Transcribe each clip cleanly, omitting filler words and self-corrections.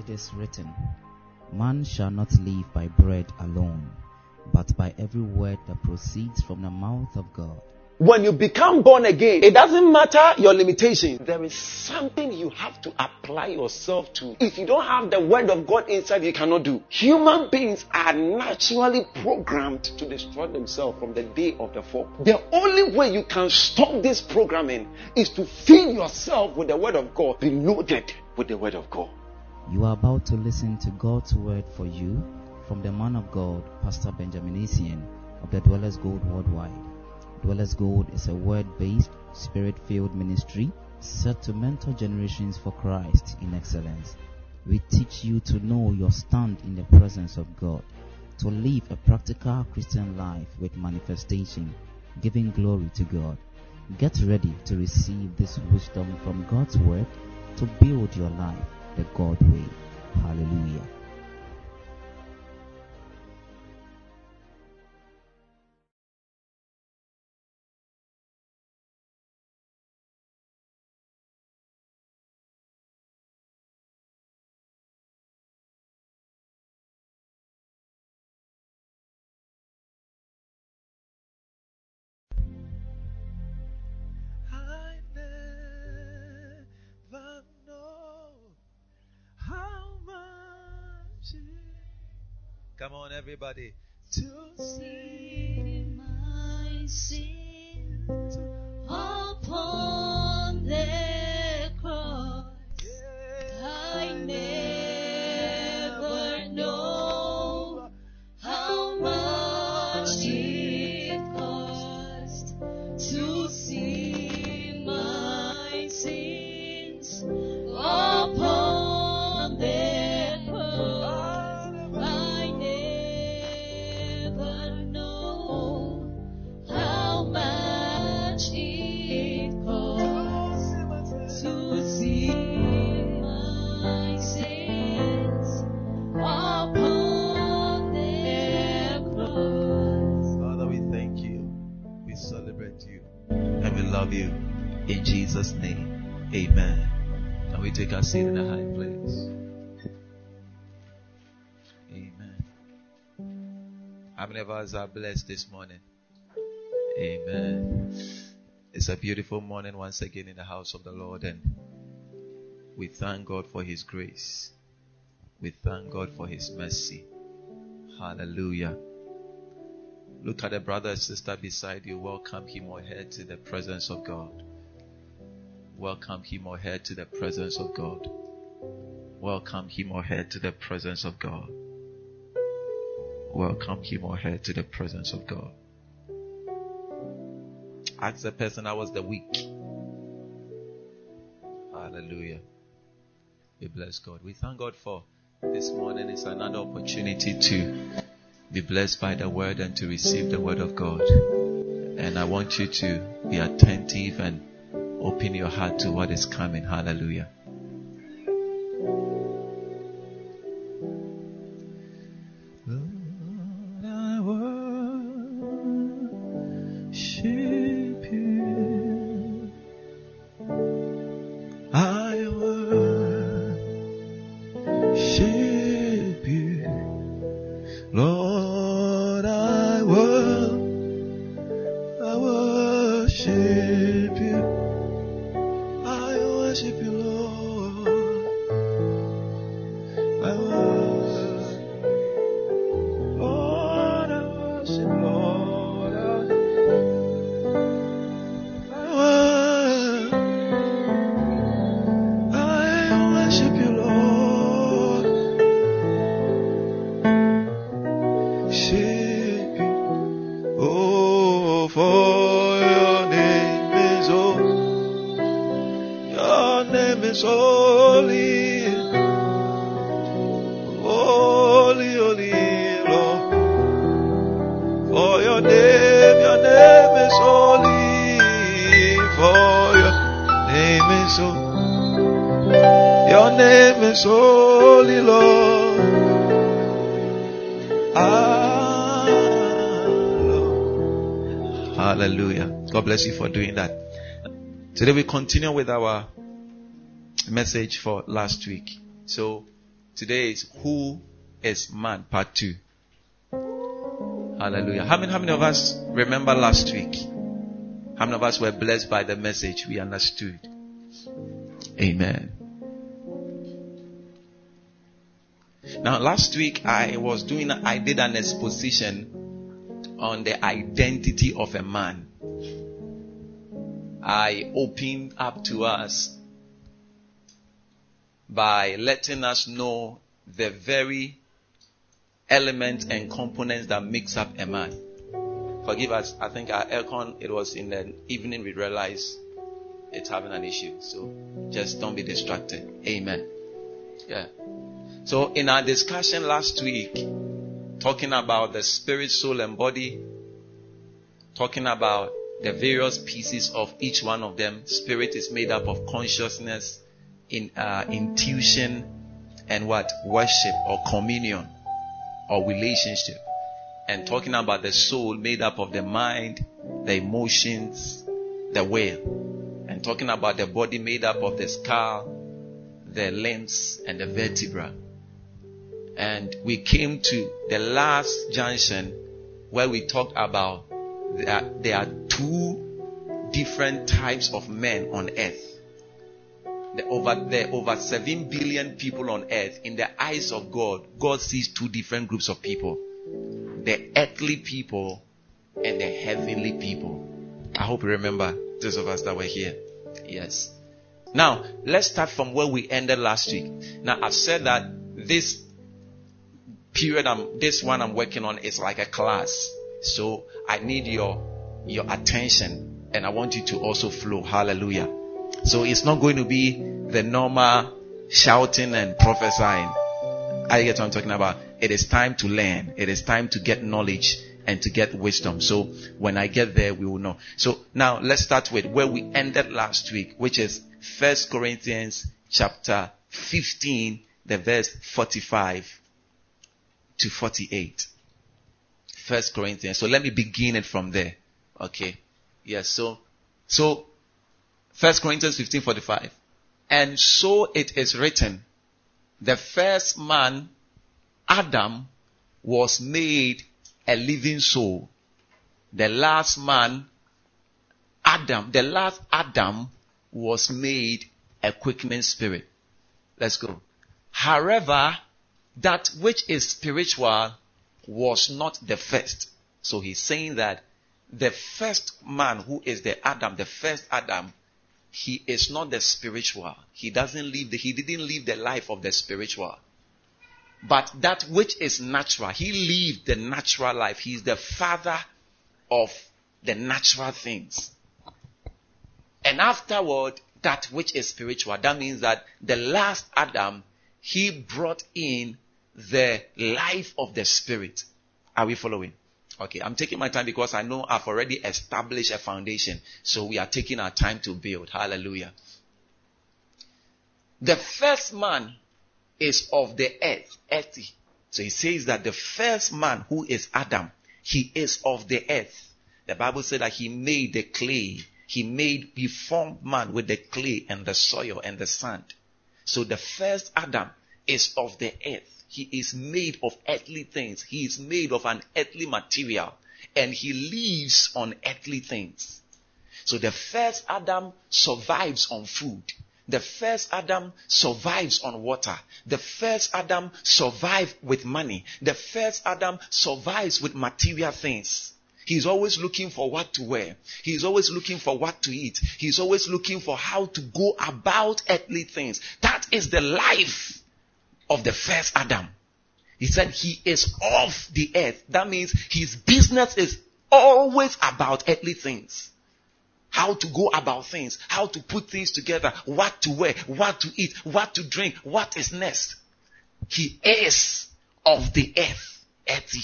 It is written, man shall not live by bread alone, but by every word that proceeds from the mouth of God. When you become born again, it doesn't matter your limitation. There is something you have to apply yourself to. If you don't have the word of God inside, you cannot do. Human beings are naturally programmed to destroy themselves from the day of the fall. The only way you can stop this programming is to fill yourself with the word of God. Be loaded with the word of God. You are about to listen to God's word for you from the man of God, Pastor Benjamin Essien of the Dwellers' Gold Worldwide. Dwellers Gold is a word-based, spirit-filled ministry set to mentor generations for Christ in excellence. We teach you to know your stand in the presence of God, to live a practical Christian life with manifestation, giving glory to God. Get ready to receive this wisdom from God's word to build your life the God way. Hallelujah. Come on, everybody. To see my sin upon the cross, yeah. I never know how much it cost to see my sins upon the you. In Jesus' name, amen. Now we take our seat in a high place. Amen. How many of us are blessed this morning? Amen. It's a beautiful morning once again in the house of the Lord, and we thank God for His grace. We thank God for His mercy. Hallelujah. Look at the brother and sister beside you. Welcome him or her to the presence of God. Welcome him or her to the presence of God. Welcome him or her to the presence of God. Welcome him or her to the presence of God. Ask the person, how was the week? Hallelujah. We bless God. We thank God for this morning. It's another opportunity to be blessed by the word and to receive the word of God. And I want you to be attentive and open your heart to what is coming. Hallelujah. For doing that. Today we continue with our message for last week. So Today is Who is Man? Part 2. Hallelujah. How many of us remember last week? How many of us were blessed by the message we understood? Amen. Now, last week I did an exposition on the identity of a man. I opened up to us by letting us know the very elements and components that makes up a man. Forgive us. I think our aircon, it was in the evening, we realized it's having an issue. So just don't be distracted. Amen. Yeah. So in our discussion last week, talking about the spirit, soul, and body, talking about the various pieces of each one of them. Spirit is made up of consciousness, intuition, and what? Worship or communion or relationship. And talking about the soul made up of the mind, the emotions, the will. And talking about the body made up of the skull, the limbs, and the vertebra. And we came to the last junction where we talked about there are two different types of men on earth. There are over 7 billion people on earth. In the eyes of God, God sees two different groups of people. The earthly people and the heavenly people. I hope you remember those of us that were here. Yes. Now, let's start from where we ended last week. Now, I've said that this period, this one I'm working on is like a class. So I need your attention, and I want you to also flow. Hallelujah. So it's not going to be the normal shouting and prophesying. I get what I'm talking about. It is time to learn. It is time to get knowledge and to get wisdom. So when I get there, we will know. So now let's start with where we ended last week, which is 1 Corinthians chapter 15, the verse 45 to 48. 1 Corinthians. So let me begin it from there. Okay. Yes. So 1 Corinthians 15:45. And so it is written, the first man, Adam, was made a living soul. The last man, Adam, was made a quickening spirit. Let's go. However, that which is spiritual was not the first. So he's saying that the first man, who is the first Adam, he is not the spiritual. He didn't live the life of the spiritual. But that which is natural, he lived the natural life. He is the father of the natural things. And afterward, that which is spiritual, that means that the last Adam, he brought in the life of the spirit. Are we following? Okay, I'm taking my time because I know I've already established a foundation. So we are taking our time to build. Hallelujah. The first man is of the earth, earthy. So he says that the first man, who is Adam, he is of the earth. The Bible said that he made the clay. He formed man with the clay and the soil and the sand. So the first Adam is of the earth. He is made of earthly things. He is made of an earthly material. And he lives on earthly things. So the first Adam survives on food. The first Adam survives on water. The first Adam survives with money. The first Adam survives with material things. He's always looking for what to wear. He's always looking for what to eat. He's always looking for how to go about earthly things. That is the life of the first Adam. He said he is of the earth. That means his business is always about earthly things. How to go about things. How to put things together. What to wear. What to eat. What to drink. What is next. He is of the earth. Earthy.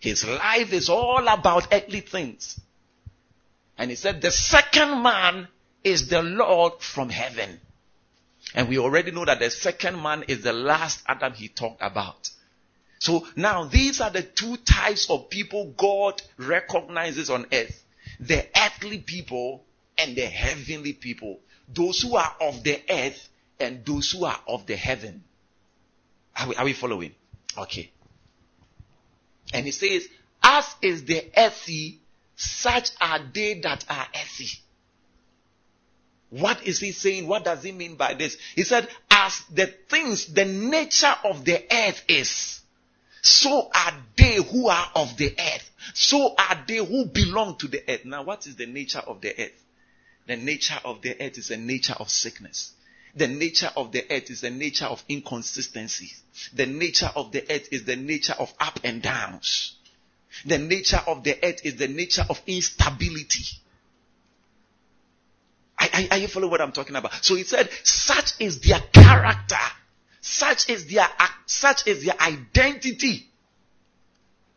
His life is all about earthly things. And he said the second man is the Lord from heaven. And we already know that the second man is the last Adam he talked about. So now these are the two types of people God recognizes on earth. The earthly people and the heavenly people. Those who are of the earth and those who are of the heaven. Are we following? Okay. And he says, as is the earthy, such are they that are earthy. What is he saying? What does he mean by this? He said, as the things, the nature of the earth is, so are they who are of the earth. So are they who belong to the earth. Now, what is the nature of the earth? The nature of the earth is a nature of sickness. The nature of the earth is the nature of inconsistency. The nature of the earth is the nature of up and downs. The nature of the earth is the nature of instability. Are you following what I'm talking about? So he said, such is their character. Such is their identity.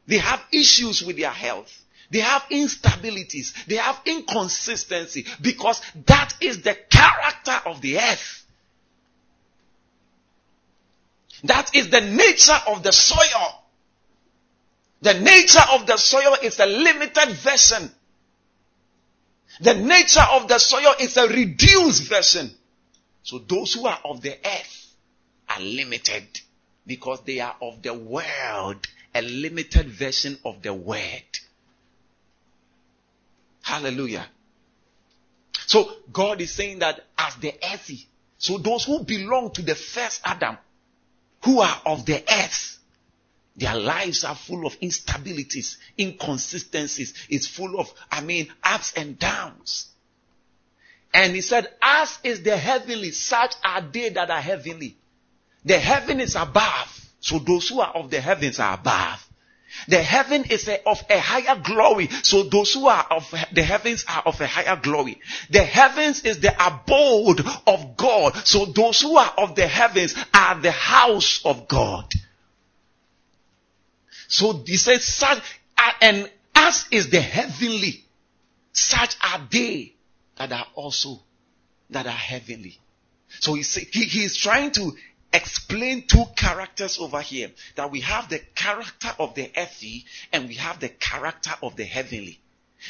They have issues with their health. They have instabilities. They have inconsistency. Because that is the character of the earth. That is the nature of the soil. The nature of the soil is a limited version. The nature of the soil is a reduced version. So those who are of the earth are limited because they are of the world, a limited version of the word. Hallelujah. So God is saying that as the earthy, so those who belong to the first Adam, who are of the earth, their lives are full of instabilities, inconsistencies. It's full of, ups and downs. And he said, as is the heavenly, such are they that are heavenly. The heaven is above. So those who are of the heavens are above. The heaven is of a higher glory. So those who are of the heavens are of a higher glory. The heavens is the abode of God. So those who are of the heavens are the house of God. So he says, such, and as is the heavenly, such are they that are also, that are heavenly. So he is trying to explain two characters over here. That we have the character of the earthy and we have the character of the heavenly.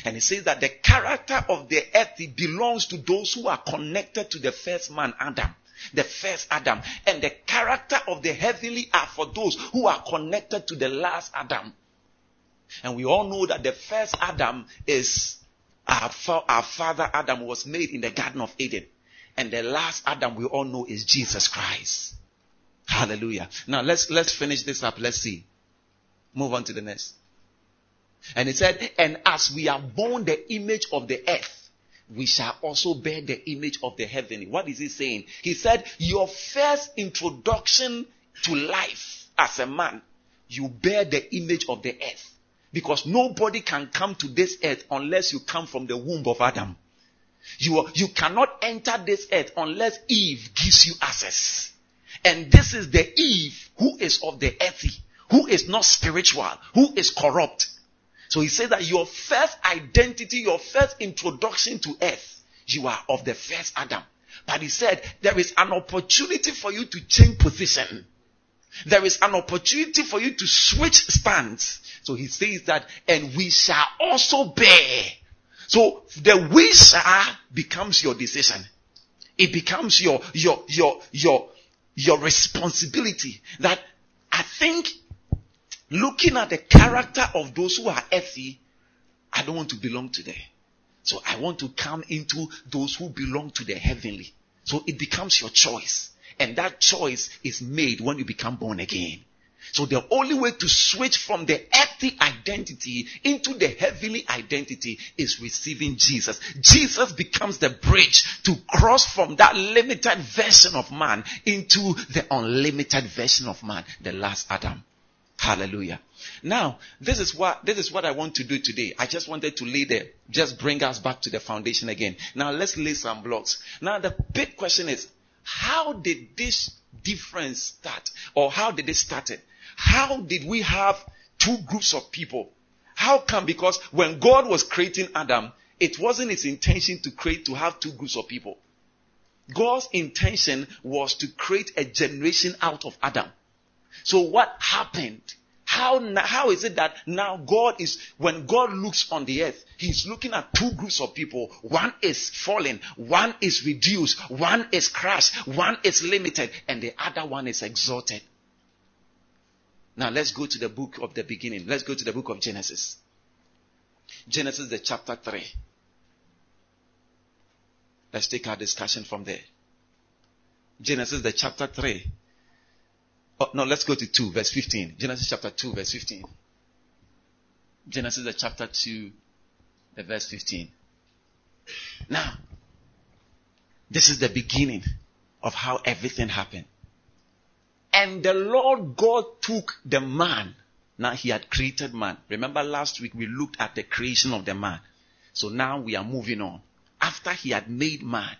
And he says that the character of the earthy belongs to those who are connected to the first man, Adam. The first Adam. And the character of the heavenly are for those who are connected to the last Adam. And we all know that the first Adam is our father Adam, was made in the Garden of Eden. And the last Adam we all know is Jesus Christ. Hallelujah. Now let's finish this up. Let's see. Move on to the next. And it said, and as we are born the image of the earth, we shall also bear the image of the heavenly. What is he saying? He said, your first introduction to life as a man, you bear the image of the earth. Because nobody can come to this earth unless you come from the womb of Adam. You cannot enter this earth unless Eve gives you access. And this is the Eve who is of the earthy, who is not spiritual, who is corrupt. So he says that your first identity, your first introduction to earth, you are of the first Adam. But he said, there is an opportunity for you to change position. There is an opportunity for you to switch stands. So he says that, and we shall also bear. So the we shall becomes your decision. It becomes your responsibility. That I think, looking at the character of those who are earthy, I don't want to belong to them. So I want to come into those who belong to the heavenly. So it becomes your choice. And that choice is made when you become born again. So the only way to switch from the earthly identity into the heavenly identity is receiving Jesus. Jesus becomes the bridge to cross from that limited version of man into the unlimited version of man, the last Adam. Hallelujah. Now, this is what I want to do today. I just wanted to lay there, just bring us back to the foundation again. Now, let's lay some blocks. Now, the big question is, how did this difference start? Or how did it start? How did we have two groups of people? How come? Because when God was creating Adam, it wasn't his intention to have two groups of people. God's intention was to create a generation out of Adam. So what happened? How is it that now when God looks on the earth, he's looking at two groups of people. One is fallen, one is reduced, one is crushed, one is limited, and the other one is exalted. Now let's go to the book of the beginning. Let's go to the book of Genesis. Genesis the chapter 3. Let's take our discussion from there. Genesis the chapter 3. Oh, no, let's go to 2 verse 15. Genesis chapter 2 verse 15. Genesis the chapter 2 the verse 15. Now, this is the beginning of how everything happened. And the Lord God took the man. Now he had created man. Remember last week we looked at the creation of the man. So now we are moving on. After he had made man.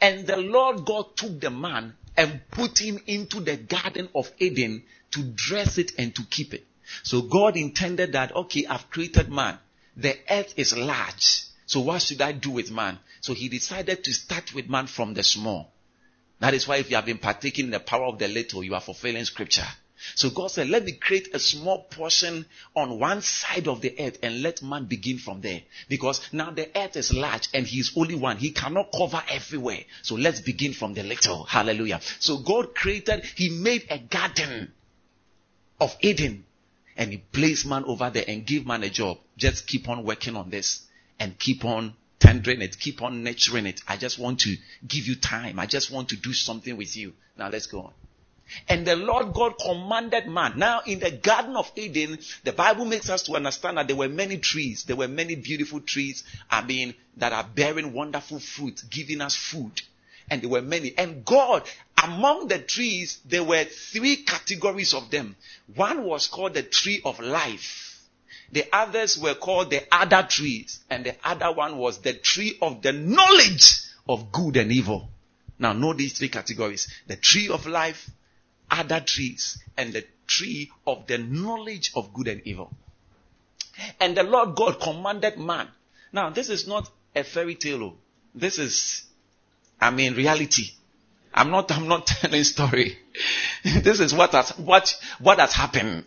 And the Lord God took the man and put him into the Garden of Eden to dress it and to keep it. So God intended that, okay, I've created man. The earth is large. So what should I do with man? So he decided to start with man from the small. That is why if you have been partaking in the power of the little, you are fulfilling scripture. So God said, let me create a small portion on one side of the earth and let man begin from there. Because now the earth is large and he is only one. He cannot cover everywhere. So let's begin from the little. Hallelujah. So God created, he made a Garden of Eden and he placed man over there and gave man a job. Just keep on working on this and keep on tendering it. Keep on nurturing it. I just want to give you time. I just want to do something with you. Now let's go on. And the Lord God commanded man. Now in the Garden of Eden, the Bible makes us to understand that there were many trees. There were many beautiful trees, that are bearing wonderful fruit, giving us food. And there were many. And God, among the trees, there were three categories of them. One was called the tree of life. The others were called the other trees. And the other one was the tree of the knowledge of good and evil. Now know these three categories. The tree of life, other trees, and the tree of the knowledge of good and evil. And the Lord God commanded man. Now, this is not a fairy tale. This is, reality. I'm not telling story. This is what has happened.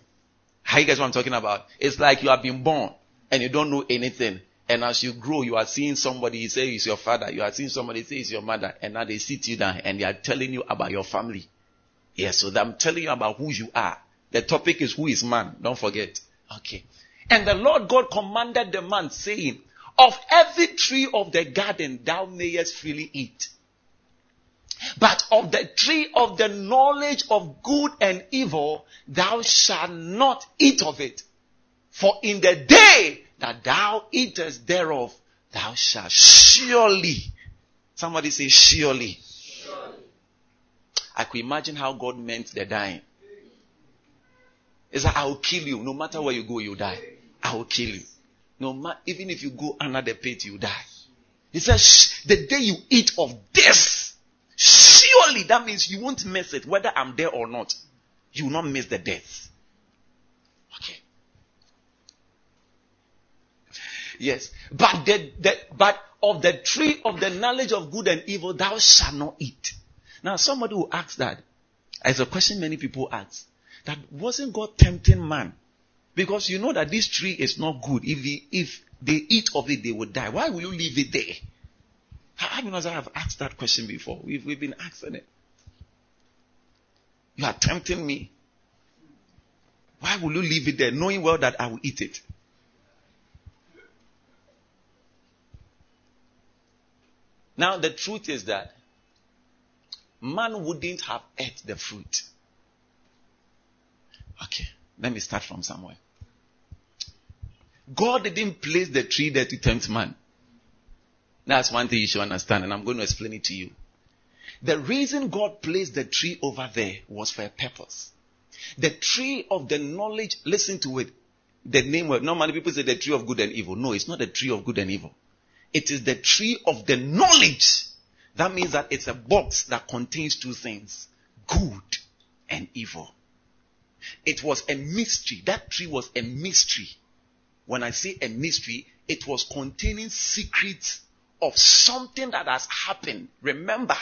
How you guys know what I'm talking about? It's like you have been born and you don't know anything. And as you grow, you are seeing somebody say it's your father. You are seeing somebody say it's your mother. And now they sit you down and they are telling you about your family. Yes, so I'm telling you about who you are. The topic is who is man. Don't forget. Okay. And the Lord God commanded the man, saying, of every tree of the garden thou mayest freely eat. But of the tree of the knowledge of good and evil, thou shalt not eat of it. For in the day that thou eatest thereof, thou shalt surely. Somebody say surely. I could imagine how God meant the dying. It's like, I will kill you. No matter where you go, you die. I will kill you. Even if you go under the pit, you die. He says, the day you eat of this, surely that means you won't miss it. Whether I'm there or not, you will not miss the death. Okay. Yes. But of the tree of the knowledge of good and evil, thou shalt not eat. Now, somebody will ask that. It's a question many people ask. That wasn't God tempting man? Because you know that this tree is not good. If they eat of it, they will die. Why will you leave it there? I have asked that question before. We've been asking it. You are tempting me. Why will you leave it there, knowing well that I will eat it? Now, the truth is that man wouldn't have ate the fruit. Okay, let me start from somewhere. God didn't place the tree there to tempt man. That's one thing you should understand, and I'm going to explain it to you. The reason God placed the tree over there was for a purpose. The tree of the knowledge, listen to it. The name of, normally people say the tree of good and evil. No, it's not the tree of good and evil. It is the tree of the knowledge. That means that it's a box that contains two things, good and evil. It was a mystery. That tree was a mystery. When I say a mystery, it was containing secrets of something that has happened. Remember,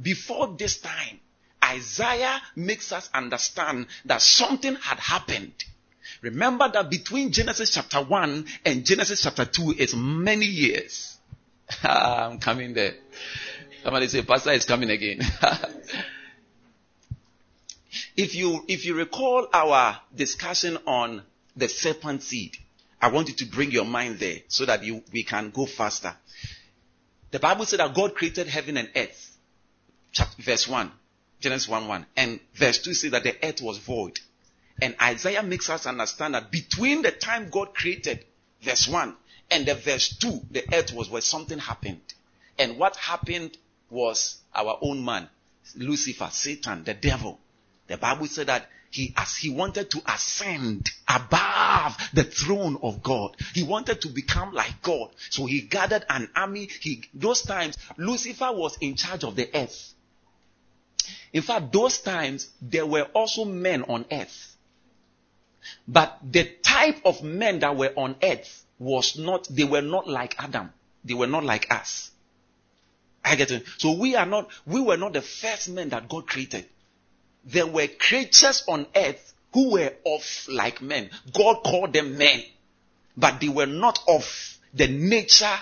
before this time, Isaiah makes us understand that something had happened. Remember that between Genesis chapter 1 and Genesis chapter 2 is many years. I'm coming there. Somebody say, Pastor is coming again. If you recall our discussion on the serpent seed, I want you to bring your mind there so that we can go faster. The Bible said that God created heaven and earth. Verse 1, Genesis 1:1. And verse 2 says that the earth was void. And Isaiah makes us understand that between the time God created, verse 1, and the verse 2, the earth was where something happened. And what happened was our own man, Lucifer, Satan, the devil. The Bible said that he wanted to ascend above the throne of God. He wanted to become like God. So he gathered an army. Those times, Lucifer was in charge of the earth. In fact, those times, there were also men on earth. But the type of men that were on earth they were not like Adam. They were not like us. I get it. So we were not the first men that God created. There were creatures on earth who were of like men. God called them men. But they were not of the nature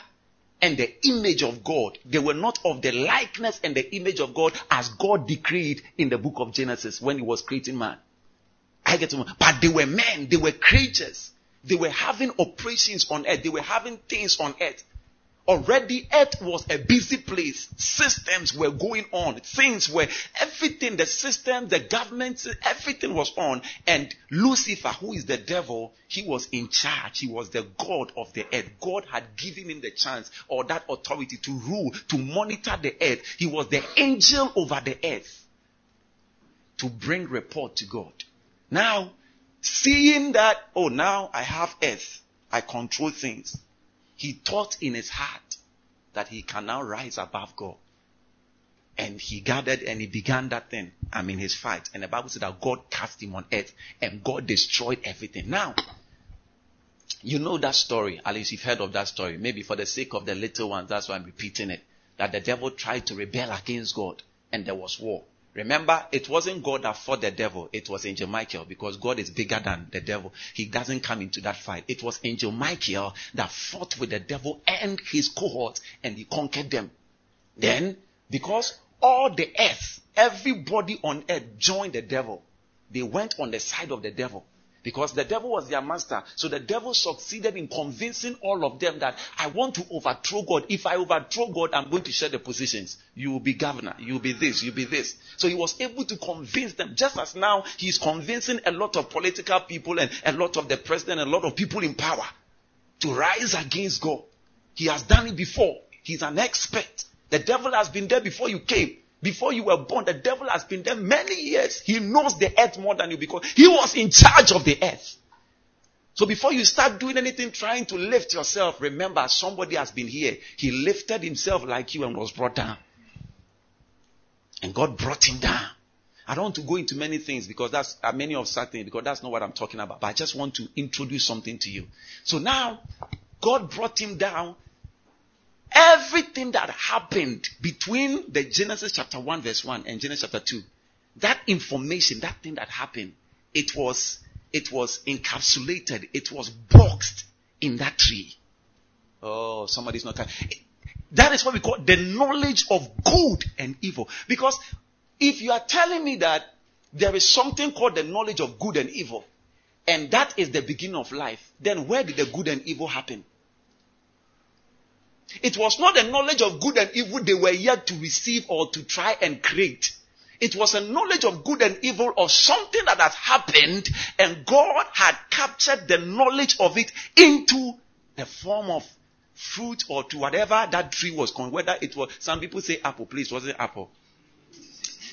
and the image of God. They were not of the likeness and the image of God as God decreed in the book of Genesis when he was creating man. I get it. But they were men. They were creatures. They were having operations on earth. They were having things on earth. Already, earth was a busy place. Systems were going on. Things were, everything, the system, the government, everything was on. And Lucifer, who is the devil, he was in charge. He was the god of the earth. God had given him the chance or that authority to rule, to monitor the earth. He was the angel over the earth to bring report to God. Now, seeing that, now I have earth. I control things. He thought in his heart that he can now rise above God. And he gathered and he began that thing. His fight. And the Bible said that God cast him on earth and God destroyed everything. Now, you know that story. At least you've heard of that story. Maybe for the sake of the little ones, that's why I'm repeating it. That the devil tried to rebel against God and there was war. Remember, it wasn't God that fought the devil. It was Angel Michael, because God is bigger than the devil. He doesn't come into that fight. It was Angel Michael that fought with the devil and his cohorts, and he conquered them. Then, because all the earth, everybody on earth joined the devil. They went on the side of the devil because the devil was their master. So the devil succeeded in convincing all of them that I want to overthrow God. If I overthrow God, I'm going to share the positions. You will be governor. You will be this. You will be this. So he was able to convince them. Just as now, he's convincing a lot of political people and a lot of the president, a lot of people in power to rise against God. He has done it before. He's an expert. The devil has been there before you came. Before you were born, the devil has been there many years. He knows the earth more than you because he was in charge of the earth. So before you start doing anything, trying to lift yourself, remember somebody has been here. He lifted himself like you and was brought down. And God brought him down. I don't want to go into many things because that's many of such things because that's not what I'm talking about. But I just want to introduce something to you. So now, God brought him down. Everything that happened between the Genesis chapter 1 verse 1 and Genesis chapter 2, that information, that thing that happened, it was encapsulated, it was boxed in that tree. Oh, somebody's not talking. That is what we call the knowledge of good and evil. Because if you are telling me that there is something called the knowledge of good and evil, and that is the beginning of life, then where did the good and evil happen? It was not a knowledge of good and evil they were yet to receive or to try and create. It was a knowledge of good and evil of something that had happened, and God had captured the knowledge of it into the form of fruit or to whatever that tree was called. Whether it was, some people say apple, please, wasn't apple.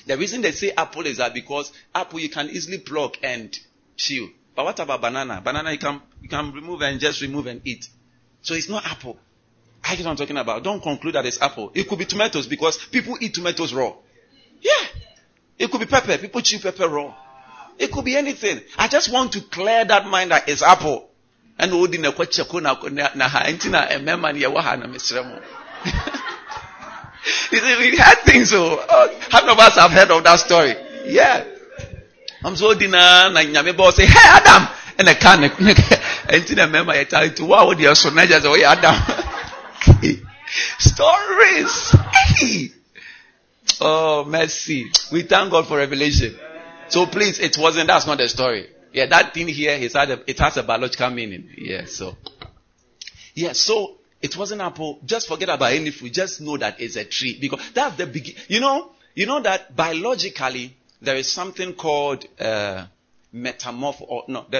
The reason they say apple is that because apple you can easily pluck and chew. But what about banana? Banana you can remove and eat. So it's not apple. I get what I'm talking about. Don't conclude that it's apple. It could be tomatoes because people eat tomatoes raw. Yeah. It could be pepper. People chew pepper raw. It could be anything. I just want to clear that mind that it's apple. And we had things. So how many of us have heard of that story? Yeah. I'm so dinner. Say, hey Adam. And I can't. Wow, they are so nice. Oh yeah, Adam. Stories. Hey. Oh, mercy. We thank God for revelation. So please, it wasn't, that's not the story. Yeah, that thing here, it has a biological meaning. Yeah, so it wasn't apple. Just forget about any fruit. Just know that it's a tree. Because that's the beginning. You know that biologically, there is something called there's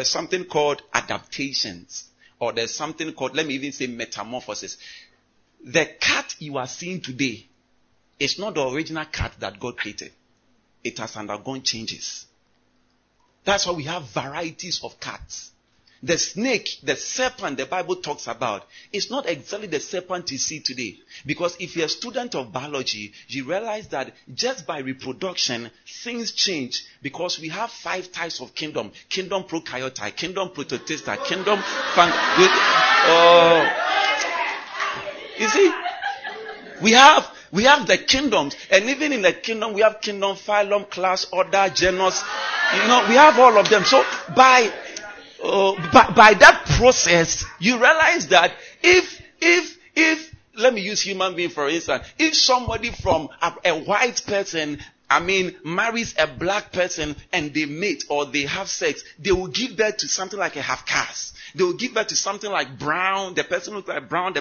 something called adaptations. Or there's something called, let me even say metamorphosis. The cat you are seeing today is not the original cat that God created. It has undergone changes. That's why we have varieties of cats. The snake, the serpent the Bible talks about, is not exactly the serpent you see today. Because if you're a student of biology, you realize that just by reproduction, things change. Because we have 5 types of kingdom. Kingdom prokaryote, kingdom prototista, kingdom... You see? We have the kingdoms, and even in the kingdom, we have kingdom, phylum, class, order, genus. We have all of them. So by that process, you realize that if let me use human being for instance, if somebody from a white person, marries a black person and they mate or they have sex, they will give birth to something like a half-caste. They will give birth to something like brown. The person looks like brown.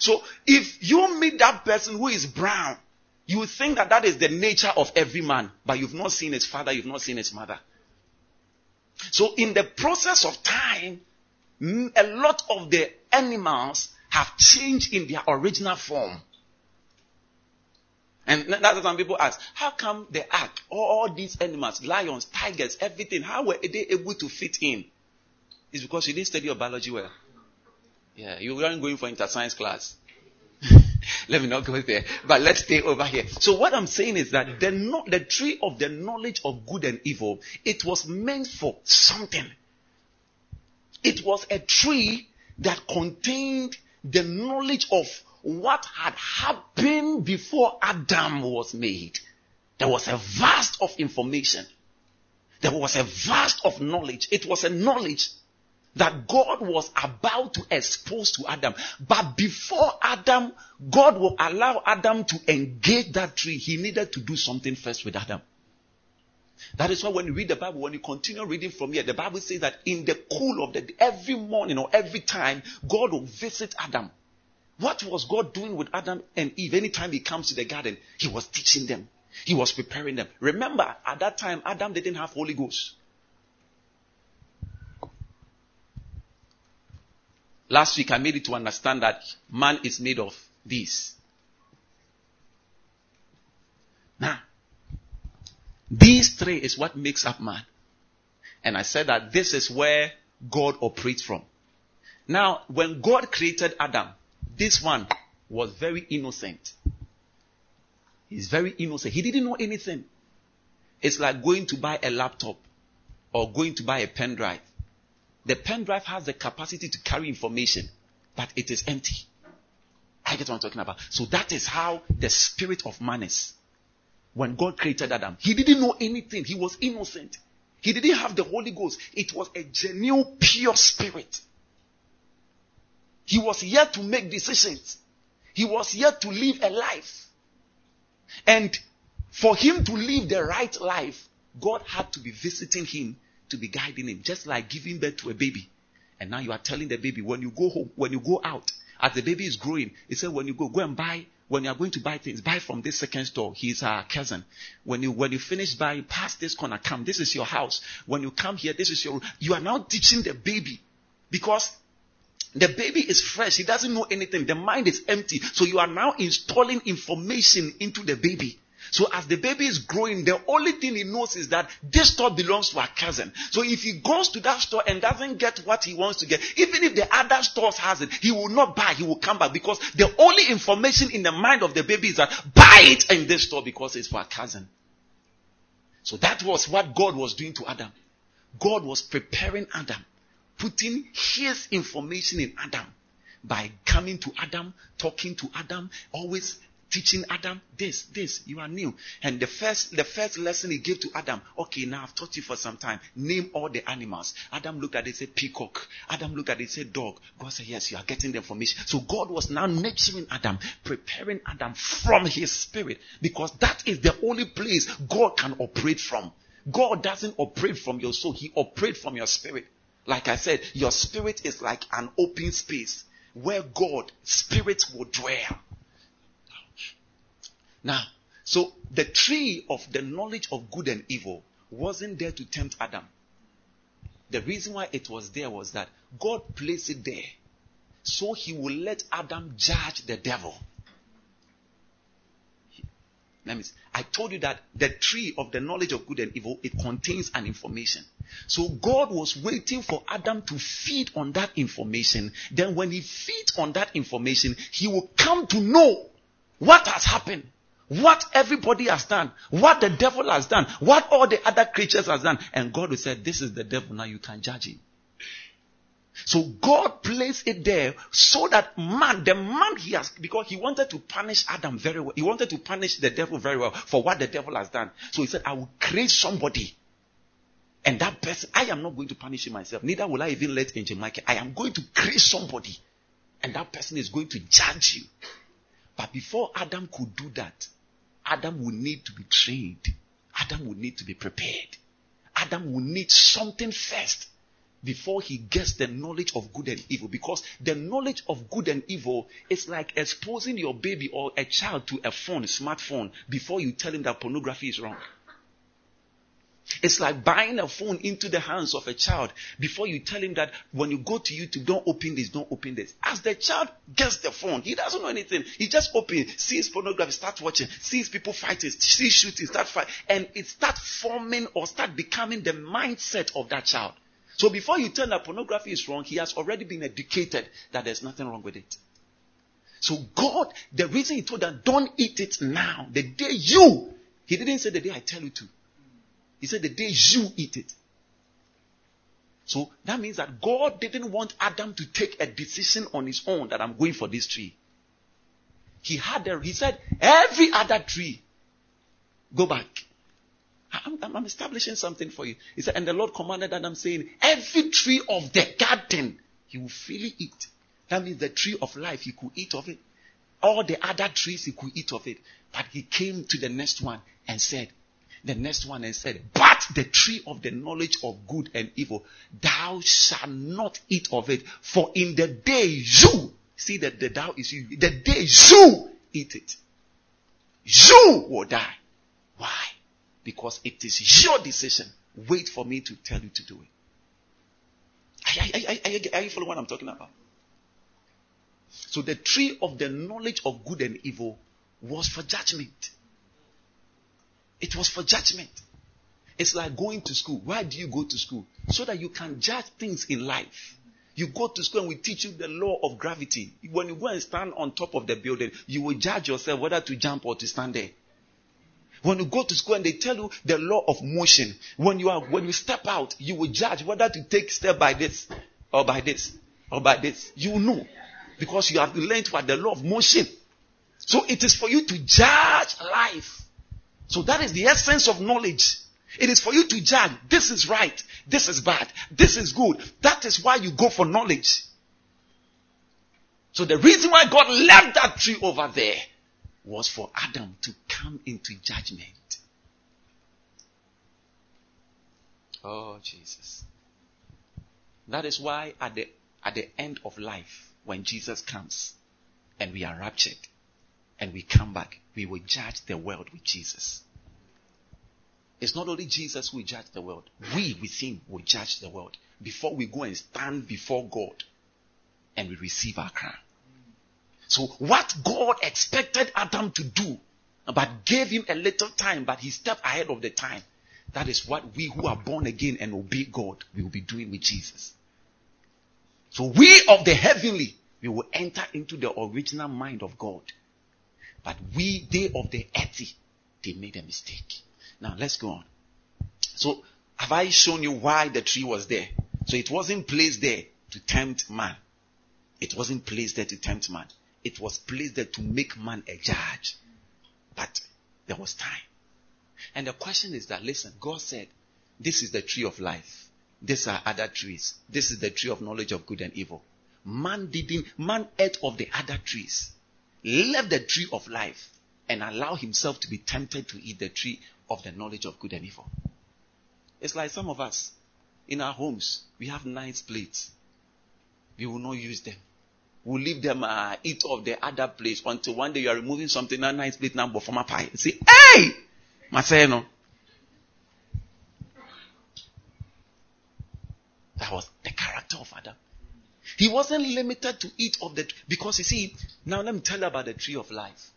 So if you meet that person who is brown, you would think that is the nature of every man. But you've not seen his father. You've not seen his mother. So in the process of time, a lot of the animals have changed in their original form. And that's what some people ask. How come the ark, all these animals, lions, tigers, everything, how were they able to fit in? It's because you didn't study your biology well. Yeah, you weren't going for inter-science class. Let me not go there, but let's stay over here. So what I'm saying is that the tree of the knowledge of good and evil, it was meant for something. It was a tree that contained the knowledge of what had happened before Adam was made. There was a vast of information. There was a vast of knowledge. It was a knowledge that God was about to expose to Adam. But before Adam, God will allow Adam to engage that tree. He needed to do something first with Adam. That is why when you read the Bible, when you continue reading from here, the Bible says that in the cool of the day, every morning or every time, God will visit Adam. What was God doing with Adam and Eve? Anytime he comes to the garden, he was teaching them. He was preparing them. Remember, at that time, Adam didn't have Holy Ghost. Last week, I made it to understand that man is made of these. Now, these three is what makes up man. And I said that this is where God operates from. Now, when God created Adam, this one was very innocent. He's very innocent. He didn't know anything. It's like going to buy a laptop or going to buy a pen drive. The pen drive has the capacity to carry information, but it is empty. I get what I'm talking about. So that is how the spirit of man is. When God created Adam, he didn't know anything. He was innocent. He didn't have the Holy Ghost. It was a genuine, pure spirit. He was yet to make decisions. He was yet to live a life. And for him to live the right life, God had to be visiting him, to be guiding him, just like giving birth to a baby. And now you are telling the baby, when you go home, when you go out, as the baby is growing, he said, when you go and buy, when you are going to buy things, buy from this second store. He's our cousin. When you finish buying, pass this corner, come. This is your house. When you come here, this is your room. You are now teaching the baby, because the baby is fresh. He doesn't know anything. The mind is empty. So you are now installing information into the baby. So as the baby is growing, the only thing he knows is that this store belongs to our cousin. So if he goes to that store and doesn't get what he wants to get, even if the other stores has it, he will not buy. He will come back, because the only information in the mind of the baby is that buy it in this store because it's for our cousin. So that was what God was doing to Adam. God was preparing Adam, putting his information in Adam by coming to Adam, talking to Adam, always teaching Adam, this, you are new. And the first lesson he gave to Adam, okay, now I've taught you for some time. Name all the animals. Adam looked at it, said peacock. Adam looked at it, said dog. God said, yes, you are getting the information. So God was now nurturing Adam, preparing Adam from his spirit, because that is the only place God can operate from. God doesn't operate from your soul. He operates from your spirit. Like I said, your spirit is like an open space where God's spirit will dwell. Now, so the tree of the knowledge of good and evil wasn't there to tempt Adam. The reason why it was there was that God placed it there so he will let Adam judge the devil. Let me see. I told you that the tree of the knowledge of good and evil, it contains an information. So God was waiting for Adam to feed on that information. Then when he feeds on that information, he will come to know what has happened, what everybody has done, what the devil has done, what all the other creatures has done. And God will say, this is the devil, now you can judge him. So God placed it there so that man, the man he has, because he wanted to punish Adam very well. He wanted to punish the devil very well for what the devil has done. So he said, I will create somebody. And that person, I am not going to punish him myself. Neither will I even let Angel Michael. I am going to create somebody. And that person is going to judge you. But before Adam could do that, Adam would need to be trained. Adam would need to be prepared. Adam would need something first before he gets the knowledge of good and evil. Because the knowledge of good and evil is like exposing your baby or a child to a phone, a smartphone, before you tell him that pornography is wrong. It's like buying a phone into the hands of a child before you tell him that when you go to YouTube, don't open this, don't open this. As the child gets the phone, he doesn't know anything. He just opens, sees pornography, starts watching, sees people fighting, sees shooting, starts fighting. And it starts forming or starts becoming the mindset of that child. So before you tell that pornography is wrong, he has already been educated that there's nothing wrong with it. So God, the reason he told them, don't eat it now. The day you, he didn't say the day I tell you to. He said the day you eat it. So that means that God didn't want Adam to take a decision on his own that I'm going for this tree. He said every other tree, go back. I'm establishing something for you. He said, and the Lord commanded Adam, saying, every tree of the garden he will freely eat. That means the tree of life, he could eat of it. All the other trees, he could eat of it. But he came to the next one and said, but the tree of the knowledge of good and evil, thou shalt not eat of it. For in the day you, see that the thou is you, the day you eat it, you will die. Why? Because it is your decision. Wait for me to tell you to do it. Are you following what I'm talking about? So the tree of the knowledge of good and evil was for judgment. It was for judgment. It's like going to school. Why do you go to school? So that you can judge things in life. You go to school and we teach you the law of gravity. When you go and stand on top of the building, you will judge yourself whether to jump or to stand there. When you go to school and they tell you the law of motion, when you step out, you will judge whether to take step by this or by this or by this. You know, because you have learned what the law of motion. So it is for you to judge life. So that is the essence of knowledge. It is for you to judge. This is right. This is bad. This is good. That is why you go for knowledge. So the reason why God left that tree over there was for Adam to come into judgment. Oh, Jesus. That is why at the end of life, when Jesus comes and we are raptured, and we come back, we will judge the world with Jesus. It's not only Jesus who will judge the world. We with him will judge the world before we go and stand before God and we receive our crown. So what God expected Adam to do, but gave him a little time, but he stepped ahead of the time. That is what we who are born again and obey God will be doing with Jesus. So we of the heavenly, we will enter into the original mind of God. But they of the earthy, they made a mistake. Now let's go on. So have I shown you why the tree was there? So it wasn't placed there to tempt man. It wasn't placed there to tempt man. It was placed there to make man a judge. But there was time. And the question is that, listen, God said, this is the tree of life. These are other trees. This is the tree of knowledge of good and evil. Man ate of the other trees. Left the tree of life and allow himself to be tempted to eat the tree of the knowledge of good and evil. It's like some of us, in our homes, we have nice plates. We will not use them. We'll leave them, eat off the other plates until one day you are removing something, a nice plate now, but from a pie. Say, hey! Marcelo. That was the character of Adam. He wasn't limited to eat of the tree. Because you see, now let me tell you about the tree of life.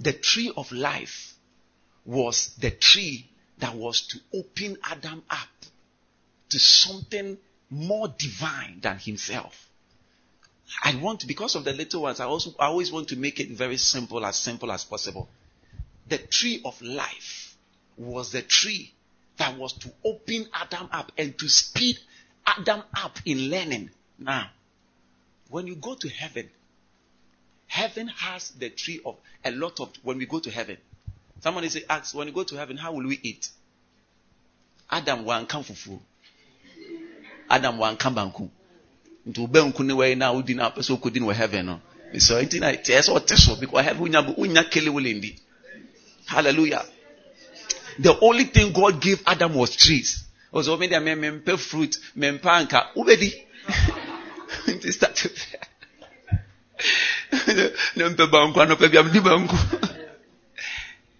The tree of life was the tree that was to open Adam up to something more divine than himself. I want to, because of the little ones, I always want to make it very simple as possible. The tree of life was the tree that was to open Adam up and to speed Adam up in learning. Now, when you go to heaven, heaven has the tree of a lot of, when we go to heaven, somebody asks, when you go to heaven, how will we eat? Adam wan kam fufu. Adam wan kam banku. Ntu be nku ne we na odi na person ko di na heaven no. So it na it's all teso because heaven unya kele will ndi. Hallelujah. The only thing God gave Adam was trees. Was over there mempe fruit, mempa anka, ubedi. It started there. Mempe banku no pe bi am di banku.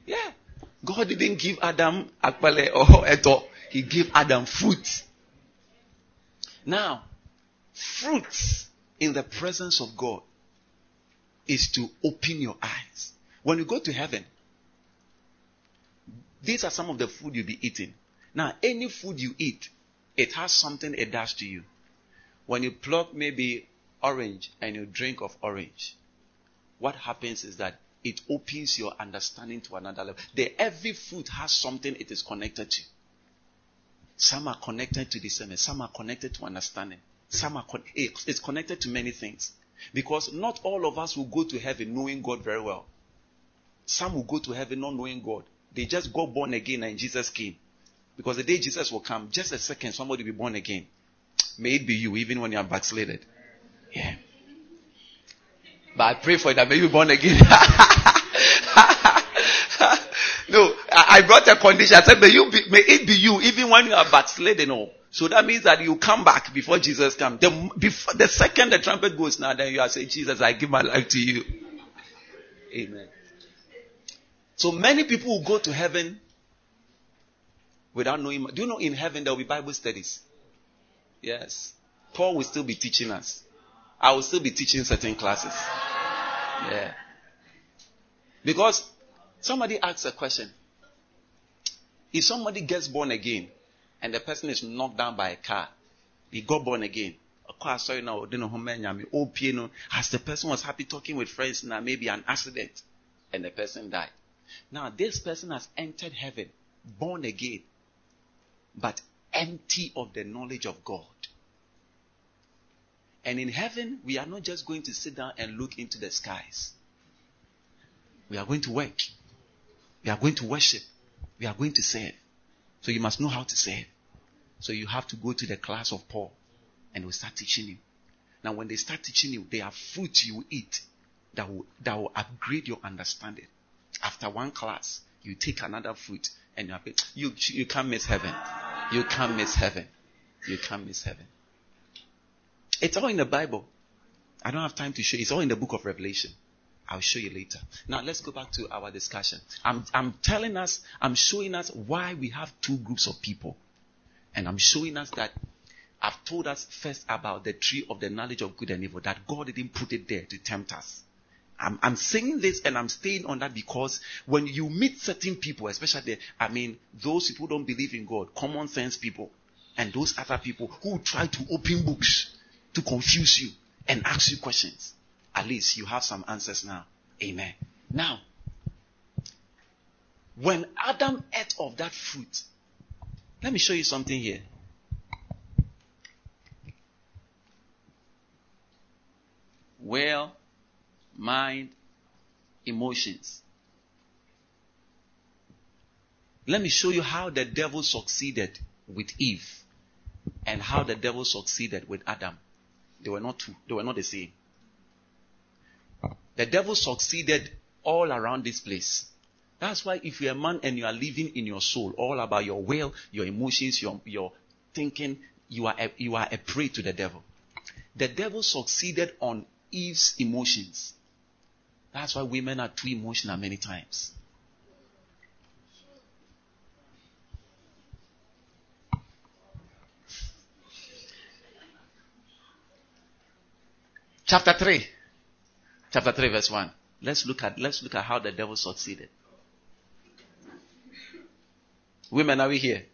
Yeah. God didn't give Adam akpale or eto. He gave Adam fruit. Now, fruit in the presence of God is to open your eyes. When you go to heaven, these are some of the food you'll be eating. Now, any food you eat, it has something it does to you. When you pluck maybe orange and you drink of orange, what happens is that it opens your understanding to another level. Every fruit has something it is connected to. Some are connected to discernment. Some are connected to understanding. Some are it's connected to many things. Because not all of us will go to heaven knowing God very well. Some will go to heaven not knowing God. They just got born again and Jesus came. Because the day Jesus will come, just a second, somebody will be born again. May it be you, even when you are backslided. Yeah. But I pray for it that may you be born again. No, I brought a condition. I said, may it be you, even when you are backslidden. All. So that means that you come back before Jesus comes. The second the trumpet goes now, then you are saying, Jesus, I give my life to you. Amen. So many people will go to heaven without knowing. Do you know in heaven there will be Bible studies? Yes. Paul will still be teaching us. I will still be teaching certain classes. Yeah. Because somebody asks a question. If somebody gets born again and the person is knocked down by a car, he got born again. As the person was happy talking with friends, now maybe an accident and the person died. Now this person has entered heaven, born again, but empty of the knowledge of God. And in heaven, we are not just going to sit down and look into the skies. We are going to work. We are going to worship. We are going to serve. So you must know how to serve. So you have to go to the class of Paul and we'll start teaching you. Now when they start teaching you, there are food you eat that will upgrade your understanding. After one class, you take another food and you can't miss heaven. You can't miss heaven. You can't miss heaven. It's all in the Bible. I don't have time to show you. It's all in the book of Revelation. I'll show you later. Now let's go back to our discussion. I'm showing us why we have two groups of people. And I'm showing us that I've told us first about the tree of the knowledge of good and evil, that God didn't put it there to tempt us. I'm saying this and I'm staying on that because when you meet certain people, especially those people who don't believe in God, common sense people, and those other people who try to open books to confuse you and ask you questions. At least you have some answers now. Amen. Now, when Adam ate of that fruit, let me show you something here. Will, mind, emotions. Let me show you how the devil succeeded with Eve and how the devil succeeded with Adam. They were not two. They were not the same. The devil succeeded all around this place. That's why if you're a man and you are living in your soul, all about your will, your emotions, your thinking, you are a prey to the devil. The devil succeeded on Eve's emotions. That's why women are too emotional many times. Chapter 3, verse 1. Let's look at how the devil succeeded. Women, are we here?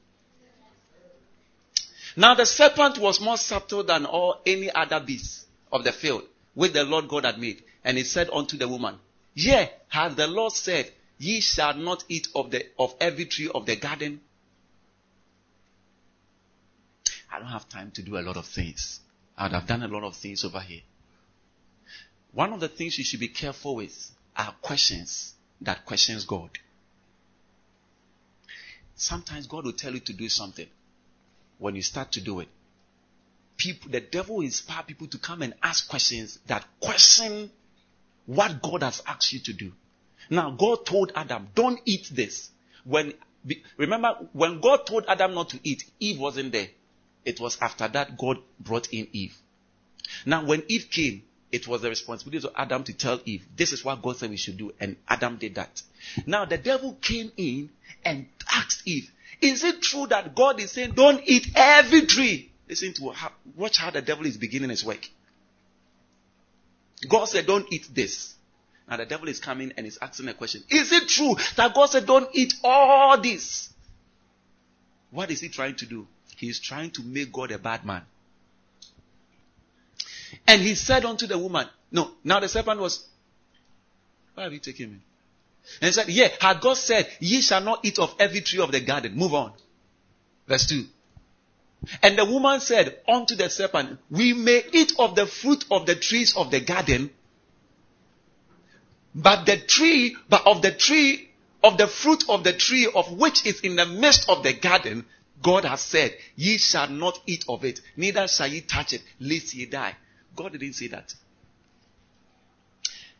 Now the serpent was more subtle than all any other beast of the field, which the Lord God had made. And he said unto the woman, Yea, hath the Lord said, Ye shall not eat of every tree of the garden? I don't have time to do a lot of things. I've done a lot of things over here. One of the things you should be careful with are questions that questions God. Sometimes God will tell you to do something. When you start to do it, the devil will inspire people to come and ask questions that question what God has asked you to do. Now, God told Adam, don't eat this. Remember, when God told Adam not to eat, Eve wasn't there. It was after that God brought in Eve. Now, when Eve came, it was the responsibility of Adam to tell Eve, this is what God said we should do. And Adam did that. Now, the devil came in and asked Eve, is it true that God is saying, don't eat every tree? Listen to watch how the devil is beginning his work. God said, don't eat this. Now, the devil is coming and is asking a question. Is it true that God said, don't eat all this? What is he trying to do? He is trying to make God a bad man. And he said unto the woman, no, now the serpent was, why have you taken me? And he said, yeah, had God said, ye shall not eat of every tree of the garden. Move on. Verse 2. And the woman said unto the serpent, we may eat of the fruit of the trees of the garden, but of the tree, of the fruit of the tree of which is in the midst of the garden, God has said, ye shall not eat of it, neither shall ye touch it, lest ye die. God didn't say that.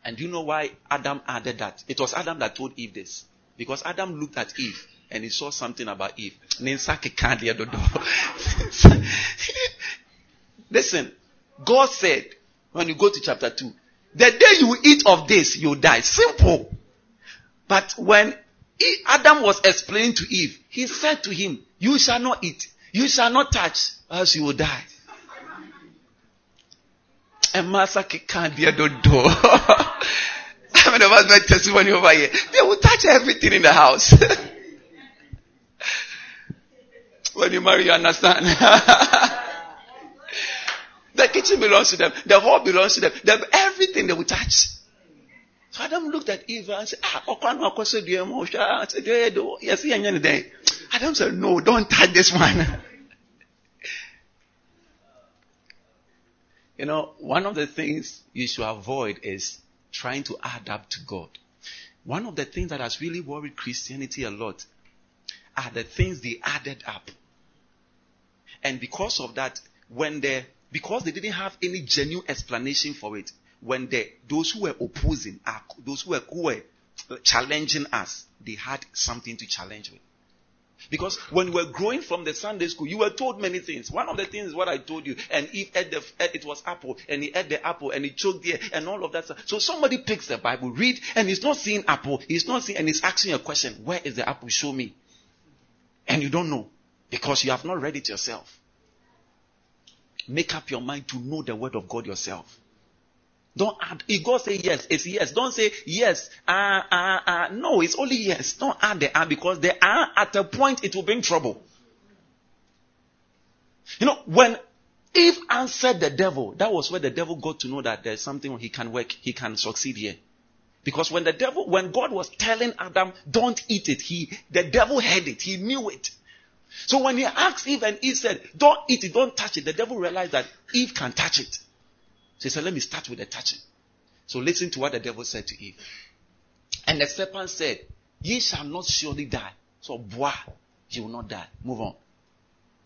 And you know why Adam added that? It was Adam that told Eve this. Because Adam looked at Eve and he saw something about Eve. Listen, God said, when you go to chapter 2, the day you eat of this, you die. Simple. But when Adam was explaining to Eve, he said to him, you shall not eat, you shall not touch, else you will die. And Master can't hear the door. I mean, I must testimony over here. They will touch everything in the house. When you marry, you understand. The kitchen belongs to them. The hall belongs to them. Everything they will touch. So Adam looked at Eve and said, Adam said, no, don't touch this one. You know, one of the things you should avoid is trying to add up to God. One of the things that has really worried Christianity a lot are the things they added up. And because of that, because they didn't have any genuine explanation for it, when those who were opposing, those who were challenging us, they had something to challenge with. Because when we were growing from the Sunday school, you were told many things. One of the things is what I told you. And Eve it was apple. And he ate the apple. And he choked there. And all of that stuff. So somebody picks the Bible, read, and he's not seeing apple. He's not seeing, and he's asking a question. Where is the apple? Show me. And you don't know. Because you have not read it yourself. Make up your mind to know the word of God yourself. Don't add. If God say yes, it's yes. Don't say yes. No, it's only yes. Don't add the because the at a point it will bring trouble. You know, when Eve answered the devil, that was where the devil got to know that there's something he can work, he can succeed here. Because when God was telling Adam, don't eat it, the devil heard it, he knew it. So when he asked Eve and Eve said, don't eat it, don't touch it, the devil realized that Eve can touch it. So he said, let me start with the touching. So listen to what the devil said to Eve. And the serpent said, ye shall not surely die. So, boah, you will not die. Move on.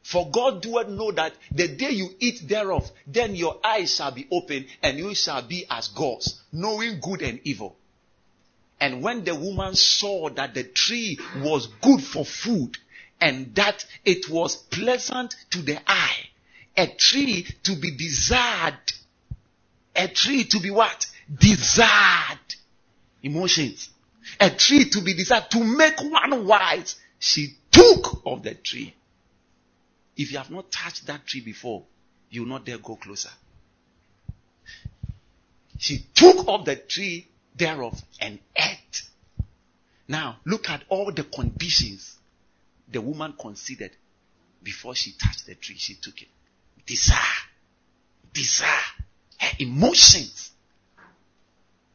For God doeth know that the day you eat thereof, then your eyes shall be opened and you shall be as gods, knowing good and evil. And when the woman saw that the tree was good for food and that it was pleasant to the eye, a tree to be desired, a tree to be what? Desired. Emotions. A tree to be desired, to make one wise. She took of the tree. If you have not touched that tree before, you will not dare go closer. She took of the tree thereof and ate. Now, look at all the conditions the woman considered before she touched the tree. She took it. Desire. Her emotions.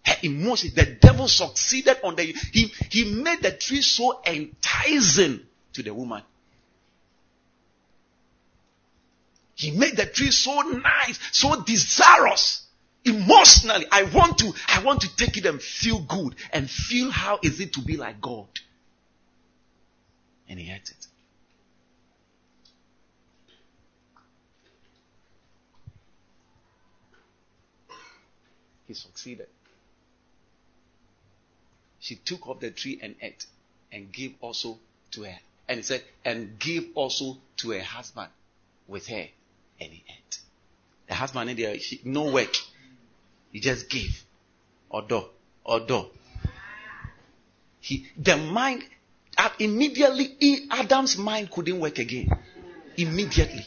The devil succeeded on the... He made the tree so enticing to the woman. He made the tree so nice, so desirous. Emotionally, I want to take it and feel good and feel how is it to be like God. And he ate it. He succeeded. She took up the tree and ate, and gave also to her. And he said, and gave also to her husband with her, and he ate. The husband in there, no work. He just gave. Or do. The mind, immediately, Adam's mind couldn't work again. Immediately.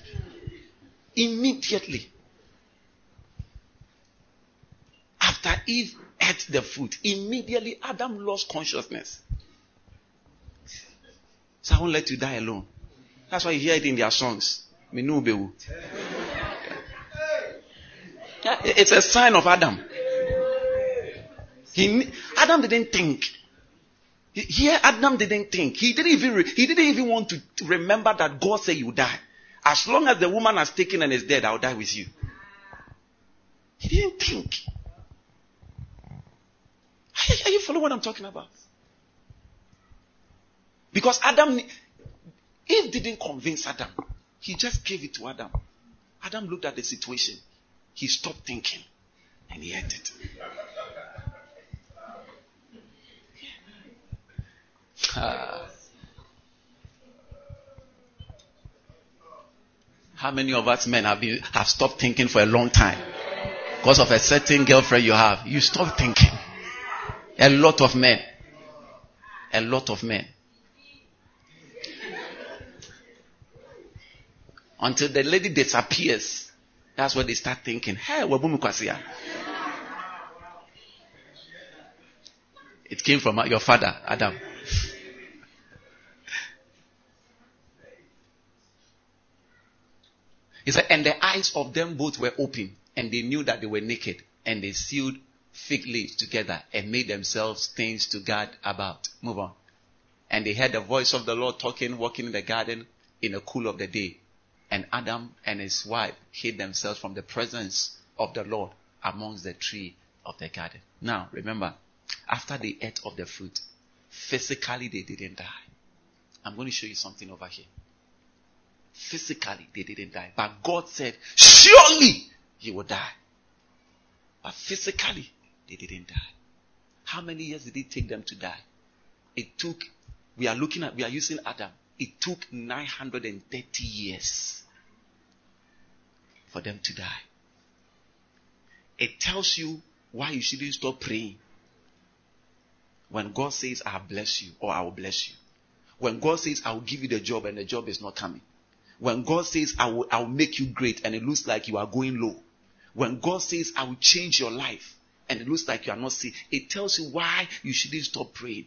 After Eve ate the fruit, immediately Adam lost consciousness. So I won't let you die alone. That's why you hear it in their songs. It's a sign of Adam. Adam didn't think. He didn't even want to remember that God said you die. As long as the woman has taken and is dead, I'll die with you. He didn't think. Are you following what I'm talking about? Because Eve didn't convince Adam. He just gave it to Adam. Adam looked at the situation. He stopped thinking and he ate it. How many of us men have stopped thinking for a long time? Because of a certain girlfriend you have. You stop thinking. A lot of men. Until the lady disappears. That's when they start thinking, hey, it came from your father, Adam. He said, and the eyes of them both were open, and they knew that they were naked, and they sewed fig leaves together and made themselves things to guard about. Move on. And they heard the voice of the Lord walking in the garden in the cool of the day. And Adam and his wife hid themselves from the presence of the Lord amongst the tree of the garden. Now, remember, after they ate of the fruit, physically they didn't die. I'm going to show you something over here. Physically they didn't die. But God said, surely you will die. But physically they didn't die. How many years did it take them to die? We are using Adam. It took 930 years. For them to die. It tells you why you shouldn't stop praying. When God says, I'll bless you, or I will bless you. When God says, I will give you the job, and the job is not coming. When God says, I will make you great, and it looks like you are going low. When God says, I will change your life, and it looks like you are not saved. It tells you why you shouldn't stop praying.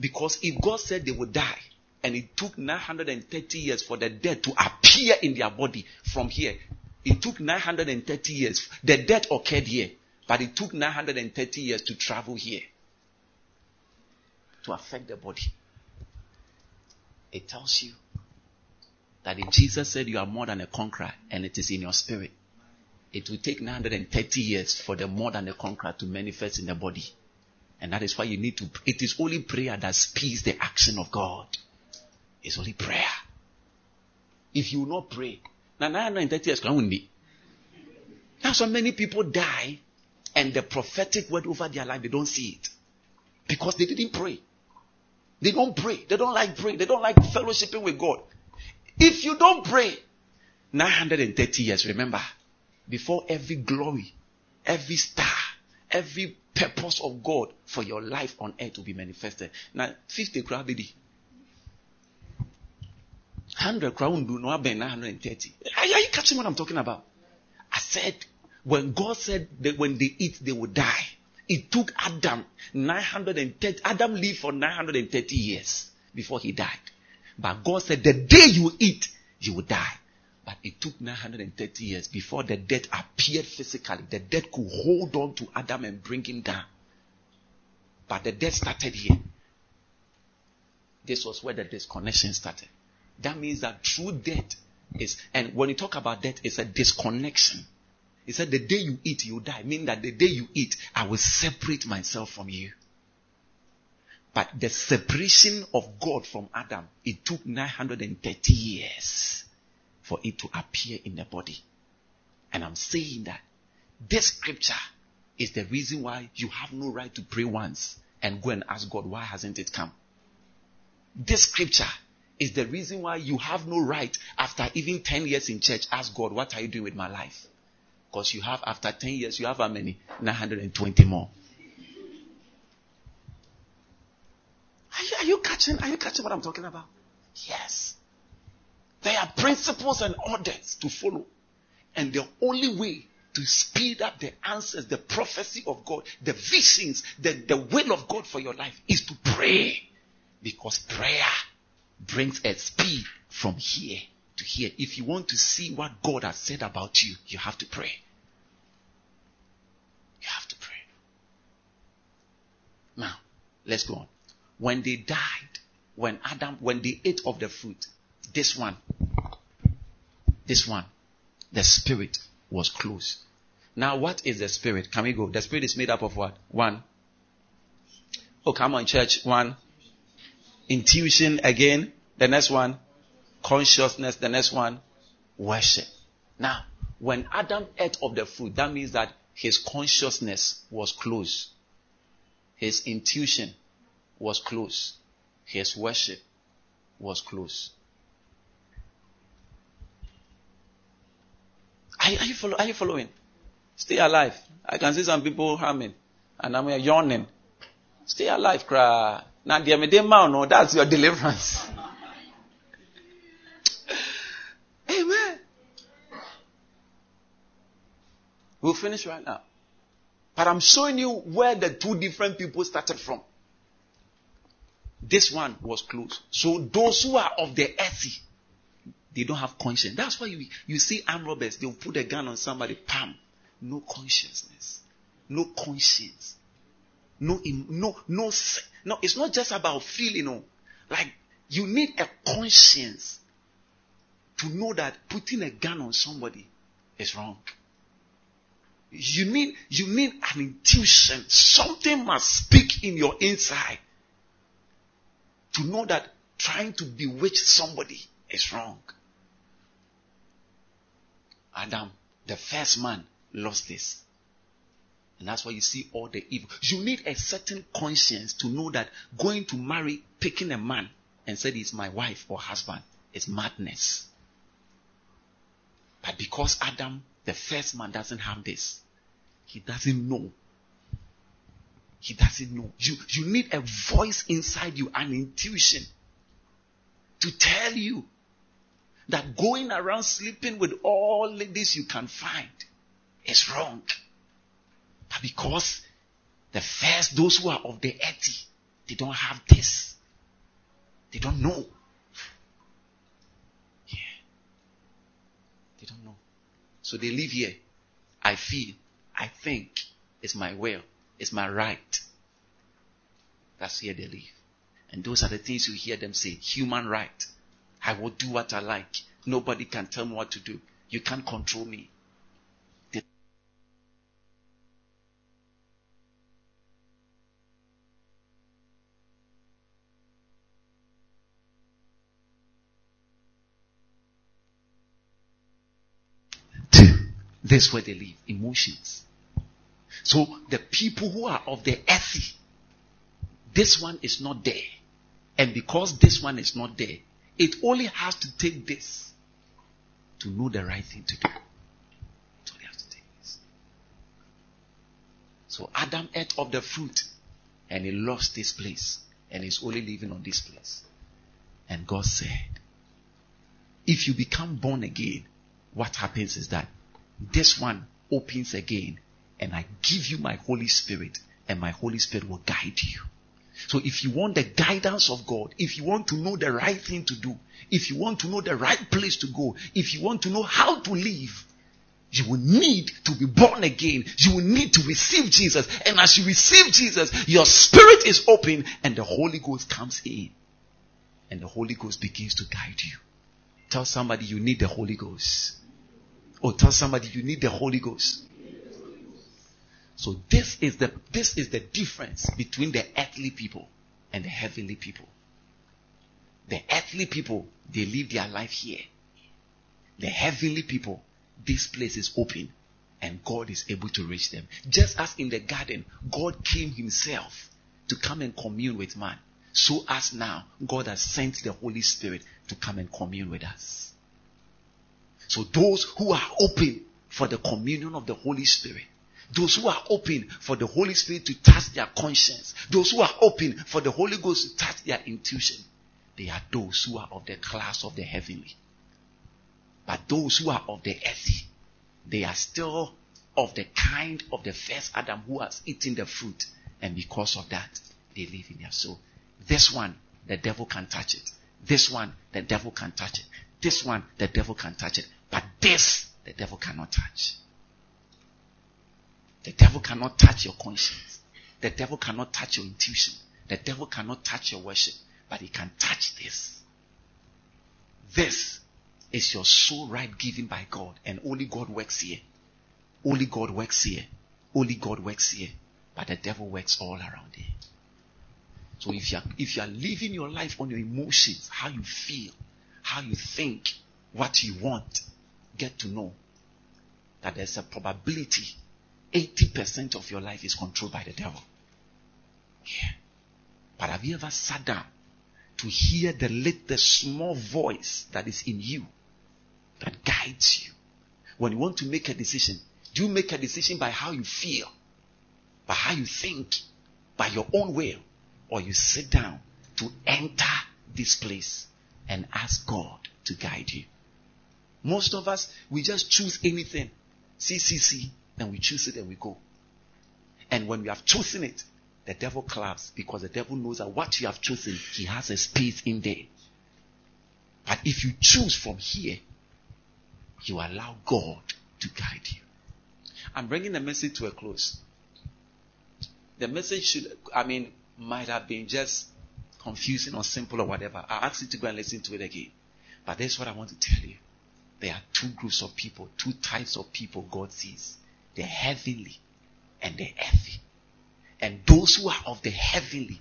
Because if God said they would die, and it took 930 years for the death to appear in their body from here, it took 930 years. The death occurred here, but it took 930 years to travel here to affect the body. It tells you that if Jesus said you are more than a conqueror and it is in your spirit, it will take 930 years for the more than a conqueror to manifest in the body. And that is why you need to... It is only prayer that speeds the action of God. It's only prayer. If you will not pray... Now, 930 years can only. That's why many people die and the prophetic word over their life, they don't see it. Because they didn't pray. They don't pray. They don't like pray. They don't like fellowshipping with God. If you don't pray, 930 years, remember, before every glory, every star, every purpose of God for your life on earth will be manifested. Now, 50 crowd be 100 crowd do not be 930. Are you catching what I'm talking about? I said, when God said that when they eat, they will die. It took Adam 930. Adam lived for 930 years before he died. But God said, the day you eat, you will die. But it took 930 years before the death appeared physically. The death could hold on to Adam and bring him down. But the death started here. This was where the disconnection started. That means that true death is, and when you talk about death, it's a disconnection. He said, the day you eat, you die. Meaning that the day you eat, I will separate myself from you. But the separation of God from Adam, it took 930 years for it to appear in the body. And I'm saying that this scripture is the reason why you have no right to pray once and go and ask God, why hasn't it come? This scripture is the reason why you have no right after even 10 years in church, ask God, what are you doing with my life? Because you have, after 10 years, you have how many? 920 more. Are you catching what I'm talking about? Yes. There are principles and orders to follow. And the only way to speed up the answers, the prophecy of God, the visions, the will of God for your life is to pray. Because prayer brings a speed from here to here. If you want to see what God has said about you, you have to pray. You have to pray. Now, let's go on. When they died, when they ate of the fruit, this one, the spirit was closed. Now, what is the spirit? Can we go? The spirit is made up of what? One. Oh, come on, church. One. Intuition again. The next one. Consciousness. The next one. Worship. Now, when Adam ate of the fruit, that means that his consciousness was closed. His intuition was close. His worship was close. Are you following? Stay alive. I can see some people humming and I'm yawning. Stay alive, cry. Now, no, that's your deliverance. Amen. We'll finish right now. But I'm showing you where the two different people started from. This one was closed. So those who are of the earthy, they don't have conscience. That's why you see armed robbers, they'll put a gun on somebody, pam. No consciousness. No conscience. No, it's not just about feeling. No. Like, you need a conscience to know that putting a gun on somebody is wrong. You need an intuition. Something must speak in your inside to know that trying to bewitch somebody is wrong. Adam, the first man, lost this. And that's why you see all the evil. You need a certain conscience to know that going to marry, picking a man and said he's my wife or husband is madness. But because Adam, the first man, doesn't have this, he doesn't know. He doesn't know. You need a voice inside you, an intuition, to tell you that going around sleeping with all ladies you can find is wrong. But because those who are of the earthy, they don't have this. They don't know. Yeah. They don't know. So they live here. I feel, I think, it's my will. It's my right. That's where they live. And those are the things you hear them say. Human right. I will do what I like. Nobody can tell me what to do. You can't control me. That's where they live. Emotions. So the people who are of the earthy, This one is not there. And because this one is not there, it only has to take this to know the right thing to do. It only has to take this. So Adam ate of the fruit and he lost this place and he's only living on this place. And God said, if you become born again, what happens is that this one opens again and I give you my Holy Spirit and my Holy Spirit will guide you. So if you want the guidance of God, if you want to know the right thing to do, if you want to know the right place to go, if you want to know how to live, you will need to be born again. You will need to receive Jesus. And as you receive Jesus, your spirit is open and the Holy Ghost comes in. And the Holy Ghost begins to guide you. Tell somebody you need the Holy Ghost. Or tell somebody you need the Holy Ghost. So this is the difference between the earthly people and the heavenly people. The earthly people, they live their life here. The heavenly people, this place is open and God is able to reach them. Just as in the garden, God came himself to come and commune with man. So as now, God has sent the Holy Spirit to come and commune with us. So those who are open for the communion of the Holy Spirit, those who are open for the Holy Spirit to touch their conscience, those who are open for the Holy Ghost to touch their intuition, they are those who are of the class of the heavenly. But those who are of the earthy, they are still of the kind of the first Adam who has eaten the fruit. And because of that, they live in their soul. This one, the devil can touch it. This one, the devil can touch it. This one, the devil can touch it. But this, the devil cannot touch. The devil cannot touch your conscience. The devil cannot touch your intuition. The devil cannot touch your worship. But he can touch this. This is your soul right given by God. And only God works here. Only God works here. Only God works here. But the devil works all around here. So if you are living your life on your emotions, how you feel, how you think, what you want, get to know that there's a probability 80% of your life is controlled by the devil. Yeah. But have you ever sat down to hear the small voice that is in you that guides you? When you want to make a decision, do you make a decision by how you feel, by how you think, by your own will? Or you sit down to enter this place and ask God to guide you? Most of us, we just choose anything. CCC. And we choose it and we go. And when we have chosen it, the devil claps, because the devil knows that what you have chosen, he has a space in there. But if you choose from here, you allow God to guide you. I'm bringing the message to a close. The message might have been just confusing or simple or whatever. I ask you to go and listen to it again. But that's what I want to tell you. There are two groups of people, two types of people God sees. The heavenly and the earthly. And those who are of the heavenly,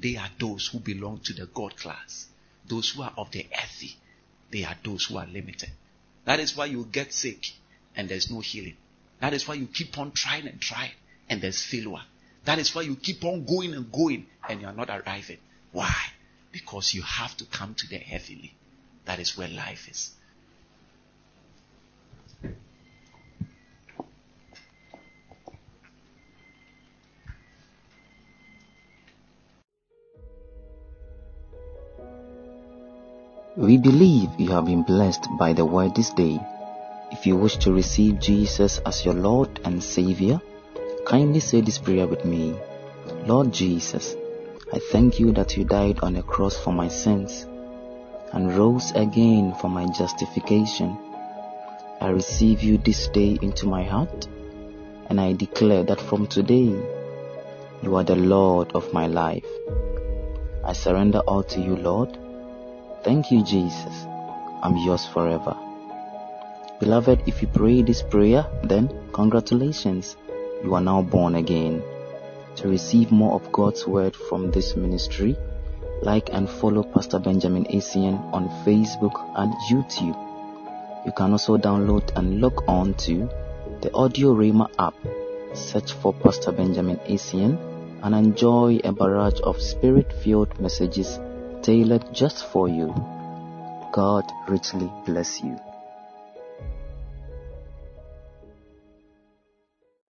they are those who belong to the God class. Those who are of the earthly, they are those who are limited. That is why you get sick and there's no healing. That is why you keep on trying and there's failure. That is why you keep on going and you're not arriving. Why? Because you have to come to the heavenly. That is where life is. We believe you have been blessed by the word this day. If you wish to receive Jesus as your Lord and Savior, kindly say this prayer with me. Lord Jesus, I thank you that you died on the cross for my sins and rose again for my justification. I receive you this day into my heart, and I declare that from today, you are the Lord of my life. I surrender all to you, Lord. Thank you, Jesus. I'm yours forever. Beloved, if you pray this prayer, then congratulations. You are now born again. To receive more of God's word from this ministry, like and follow Pastor Benjamin Essien on Facebook and YouTube. You can also download and log on to the Audio Rhema app. Search for Pastor Benjamin Essien and enjoy a barrage of spirit-filled messages tailored just for you. God richly bless you.